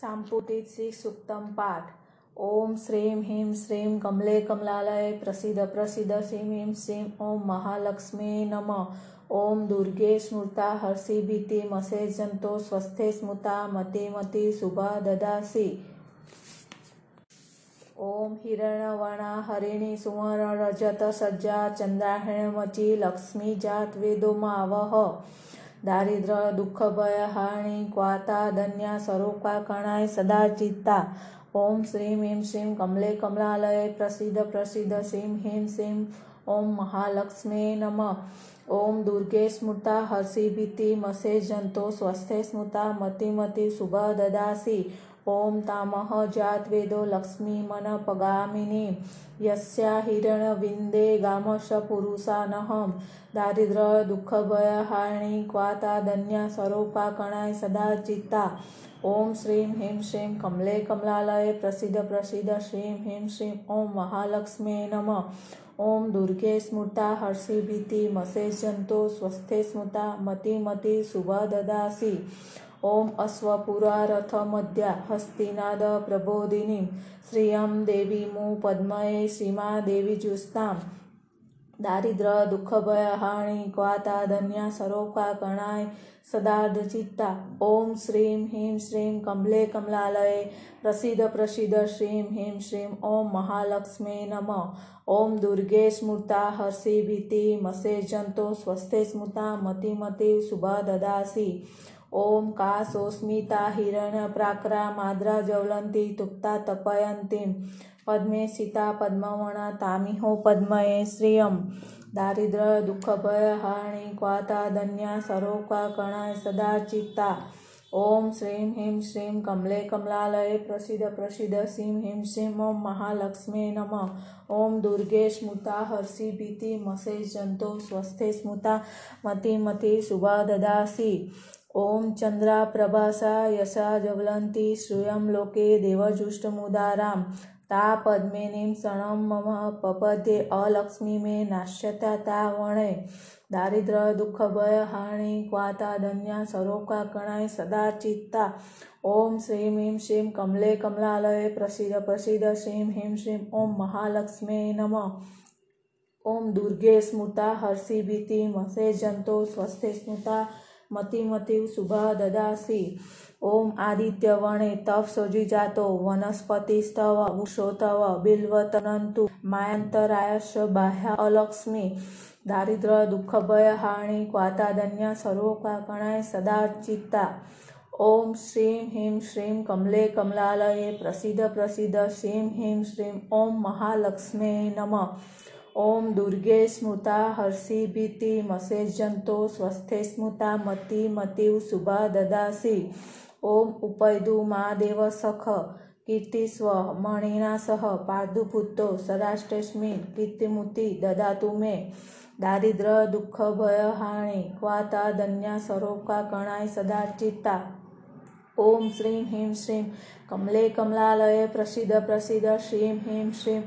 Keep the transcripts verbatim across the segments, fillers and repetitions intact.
सांपुतिक शुक्तम पाठ ओम श्रीम ह्रीम श्रीम कमले कमलालय प्रसिद्ध प्रसिद्ध श्रीम ह्रीम श्रीम ओम महालक्ष्मी नमः। ओम दुर्गे स्मृता हर्षि भीति मसे जंतो स्वस्थे स्मृता मति मति शुभा ददासी। ओम हिरण्यवर्णा हरिणी सुवर्ण रजत सज्जा चंद्राहणमची लक्ष्मी जात वेदोमावह। दारिद्र्य दुख भय हानि क्वाता धन्या स्वरूपा कणाय सदा चित्ता। ओम श्रीम ह्रीम श्रीम कमले कमलालय प्रसिद्ध प्रसिद्ध श्रीम ह्रीम श्रीम ओम महालक्ष्मी नमः। ओम दुर्गे स्मृता हर्षि भीति मसे जंतो स्वस्थे स्मृता मति मति शुभा ददासी। ओम तामह जात वेदो लक्ष्मी मन पगामिनी यस्या हिरण्यविन्दे गामश पुरुषा नहम। दारिद्र्य दुख भय हानि क्वाता धन्या स्वरूपा कणाय सदा चित्ता। ओम श्रीम ह्रीम श्रीम कमले कमलालय प्रसिद्ध प्रसिद्ध श्रीम ह्रीम श्रीम ओम महालक्ष्मी नमः। ओम दुर्गे स्मृता हर्षि भीति मसे जंतो स्वस्थे स्मृता मति मति शुभा ददासी। ओम अश्वपुरा रथ मध्या हस्तिनाद प्रबोधिनी श्रियं देवी मु पद्मये श्रीमा देवी जुस्ताम। दारिद्र्य दुख भय हानि क्वाता धन्या सरोपा कणाय सदार्धचित्ता। ओम श्रीम ह्रीम श्रीम कमले कमलालये प्रसिद्ध प्रसिद्ध श्रीम ह्रीम श्रीम ओम महालक्ष्मी नमः। ओम दुर्गे स्मृता हर्षि भीति मसे जंतो स्वस्थे स्मृता मति मति शुभा ददासी। ओम का सोस्मिता हिरण्य प्राक्रा माद्रा ज्वलंती तुप्ता तपयंती पद्मे सीता पद्मवना तामिहो पद्मये श्रियम। दारिद्र्य दुख भय हानि क्वाता धन्या सरोपा कणाय सदा चित्ता। ओम श्रीम ह्रीम श्रीम कमले कमलालये प्रसिद्ध प्रसिद्ध श्रीम ह्रीम श्रीम ओम महालक्ष्मी नमः। ओम दुर्गे स्मृता हर्षि भीति मसे जंतो स्वस्थे स्मृता मति मति शुभा ददासी। ओम चंद्रा प्रभासा यशा ज्वलंती श्रूयं लोके देवजुष्टमुदारां ता पद्मिनीं शरणं मम पपद्ये अलक्ष्मी मे नाश्यता ता वणे। दारिद्र्य दुख भय हानि क्वाता धन्या सरोपा कणाय सदा चित्ता। ओम श्रीं ह्रीं श्रीं कमले कमलालये प्रसिद्ध प्रसिद्ध श्रीं ह्रीं श्रीं ओम महालक्ष्मी नमः। ओम दुर्गे स्मृता हर्षि भीति मसे जंतो स्वस्थे स्मृता मति मति शुभा ददासी। ओम आदित्य वणे तव सोजी जातो वनस्पतिस्तव वृक्षोतव बिल्वतनन्तु मायन्तरायश बाह्या अलक्ष्मी। दारिद्र्य दुख भय हानि क्वाता धन्या सरोपा कणाय सदा चित्ता। ओम श्रीं ह्रीं श्रीं कमले कमलालये प्रसिद्ध प्रसिद्ध श्रीं ह्रीं श्रीं ओम महालक्ष्मी नमः। ओम दुर्गे स्मृता हर्षि भीति मसे जंतो स्वस्थे स्मृता मति मति शुभा ददासी। ओम उपैदु मा देव सख कीर्तिस्व मणिना सह पादुपुत्रो सदाष्टस्मी कीर्तिमुति ददातु मे। दारिद्र्य दुख भय हानि क्वाता धन्या सरोपा कणाय सदा चित्ता। ओम श्रीं ह्रीं श्रीं कमले कमलालये प्रसिद्ध प्रसिद्ध श्रीं ह्रीं श्रीं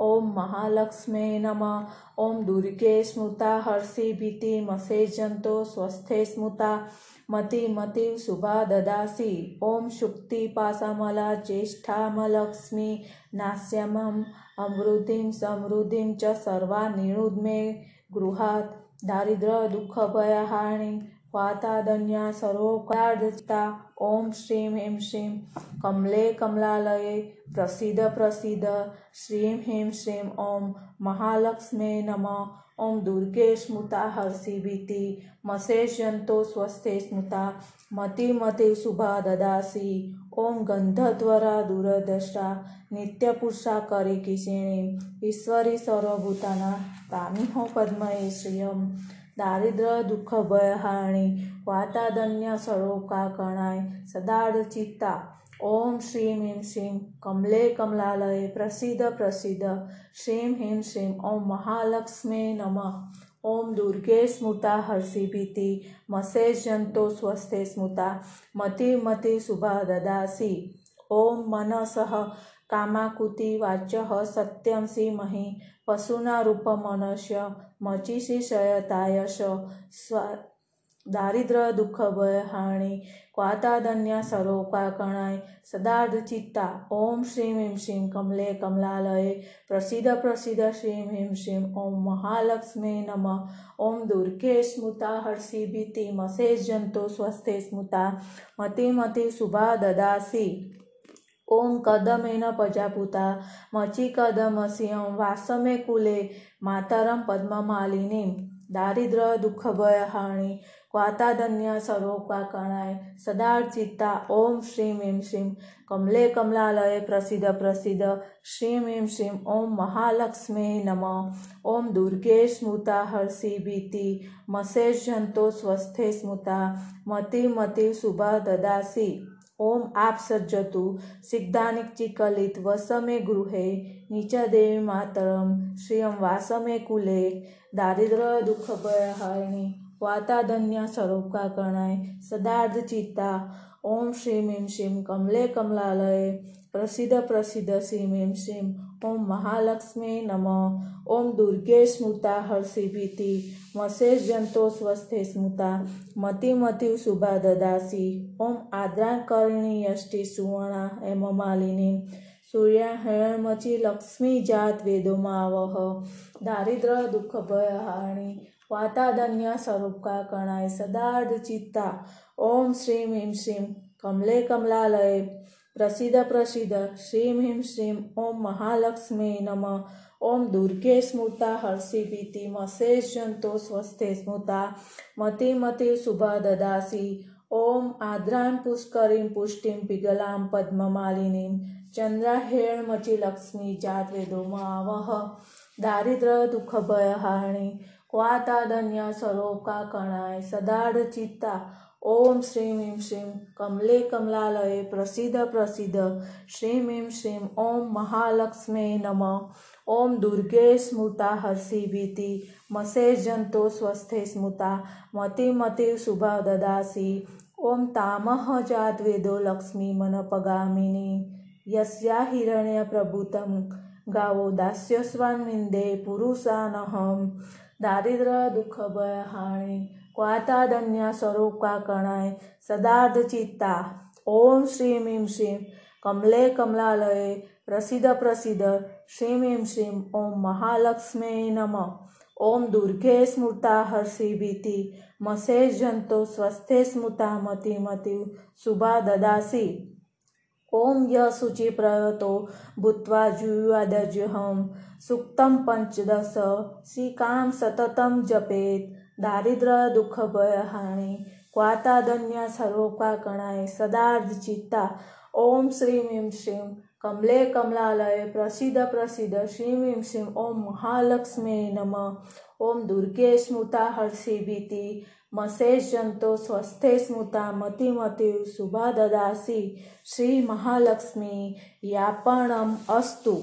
ओम महालक्ष्मी नमः। ओम दुर्गे स्मृता हर्षि भीति मसे जंतो स्वस्थे स्मृता मति मति शुभा ददासी। ओम शुक्ति पाशामला ज्येष्ठामलक्ष्मी नास्यामं अमृतिं समृद्धिं च सर्वा निरुद्मे गृहात्। दारिद्र्य दुख भय हानि क्वाता धन्या सरोपा। ओम श्रीं ह्रीं श्रीं कमले कमलालये प्रसिद्ध प्रसिद्ध श्रीं ह्रीं श्रीं ओम महालक्ष्मी नमः। ओम दुर्गे स्मृता हर्षि भीति मसे जंतो स्वस्थे स्मृता मति मति शुभा ददासी। ओम गंधद्वारा दूरदृष्टा नित्यपुरुषा करे किशिणी ईश्वरी सर्वभूताना तामिहो पद्मये श्रियम। दारिद्र्य दुख भय हानि क्वाता धन्या सरोपा कणाय सदार्धचित्ता। ओम श्रीं ह्रीं श्रीं कमले कमलालये प्रसिद्ध प्रसिद्ध श्रीं ह्रीं श्रीं ओम महालक्ष्मी नमः। ओम दुर्गे स्मृता हर्षि भीति मसे जंतो स्वस्थे स्मृता मति मति शुभा ददासी। ओम मनसः कामाकुति वाच्यः सत्यं सीमहि पशुना रूपमनस्य मचिषि शयतायश स्वा दारिद्र दुःखभय हाणि क्वातादन्य सरोपाकणाय सदार्धचित्ता ओम श्रीं ह्रीं श्रीं कमले कमलालये प्रसीद प्रसीद श्रीं ह्रीं श्रीं ओं महालक्ष्मी नमः। ओं दुर्गे स्मृता हर्षि भीति मसे जंतो स्वस्थे स्मृता मतिमति शुभा ददासि। ओं कदमेन प्रजापूता मचि कदमसि ओं वासमे कुले मातरं पद्ममालिनीं दारिद्र दुःखभयहारिणी क्वातादन्य सरोपाकणाय सदार्चिता ओं श्रीं ह्रीं श्रीं कमले कमलालये प्रसीद प्रसीद श्रीं ह्रीं श्रीं ओं महालक्ष्मी नमः। ओं दुर्गे स्मृता हर्षि भीति मसे जंतो स्वस्थे स्मृता मतिमति शुभा ददासि। ओम आप सज्जतु सिद्धानिकचिकलित वसमे गृहे नीचदेवी मातरम श्रियं वासमे कुले दारिद्र दुःखभयहारिणी वातादन्य सरोपाकणाय सदार्धचित्ता ओम श्रीं ह्रीं श्रीं कमले कमलालये प्रसीद प्रसीद श्रीं ह्रीं श्रीं ओं महालक्ष्मी नमः। ओं दुर्गे स्मृता हर्षि भीति मसे जंतो स्वस्थे स्मृता मतिमति शुभा ददासि। ओं आद्राकर्णी यष्टि सुवर्णा हेम मालिनी सूर्या हेमचि लक्ष्मी जात वेदोमावह दारिद्र दुःखभयहारिणी वातादन्य सरोपाकणाय सदार्धचित्ता ओं श्रीं ह्रीं श्रीं कमले कमलालये प्रसीद प्रसीद श्रीं ह्रीं श्रीं ओं महालक्ष्मी नमः। ओं दुर्गे स्मृता हर्षि भीति मसे जंतो स्वस्थे स्मृता मतिमति शुभा ददासि। ओं आद्रां पुष्करीं पुष्टिं पिगलां पद्ममालिनीं चंद्राहेणमचि लक्ष्मी जात वेदोमावह दारिद्र दुःखभयहारिणी क्वातादन्य सरोपाकणाय सदार्धचित्ता ओम श्रीं ह्रीं श्रीं कमले कमलालये प्रसीद प्रसीद श्रीं ह्रीं श्रीं ओं महालक्ष्मी नमः। ओं दुर्गे स्मृता हर्षि भीति मसे जंतो स्वस्थे स्मृता मतिमति शुभा ददासि। ओं तामह जात वेदो लक्ष्मी मनपगामिनी यस्या हिरण्य प्रभूतं गावो दास्यस्वान्विन्दे पुरुषानहं दारिद्र दुःखभयहारिणी क्वातादन्य सरोपाकणाय सदार्धचित्ता ओम श्रीं ह्रीं श्रीं कमले कमलालये प्रसीद प्रसीद श्रीं ह्रीं श्रीं ओं महालक्ष्मी नमः। ओं दुर्गे स्मृता हर्षि भीति मसे जंतो स्वस्थे स्मृता मतिमति शुभा ददासि। ओं य शुचि प्रयतो भूत्वा जुयादज्यहं शुक्तं पंचदश श्रीकां सततं जपेत् दारिद्र दुःखभयहारिणी क्वातादन्य सरोपाकणाय सदार्धचित्ता ओम श्रीं ह्रीं श्रीं कमले कमलालये प्रसीद प्रसीद श्रीं ह्रीं श्रीं ओं महालक्ष्मी नमः। ओं दुर्गे स्मृता हर्षि भीति मसे जंतो स्वस्थे स्मृता मतिमति शुभा ददासि। श्री महालक्ष्मी यापणम् अस्तु।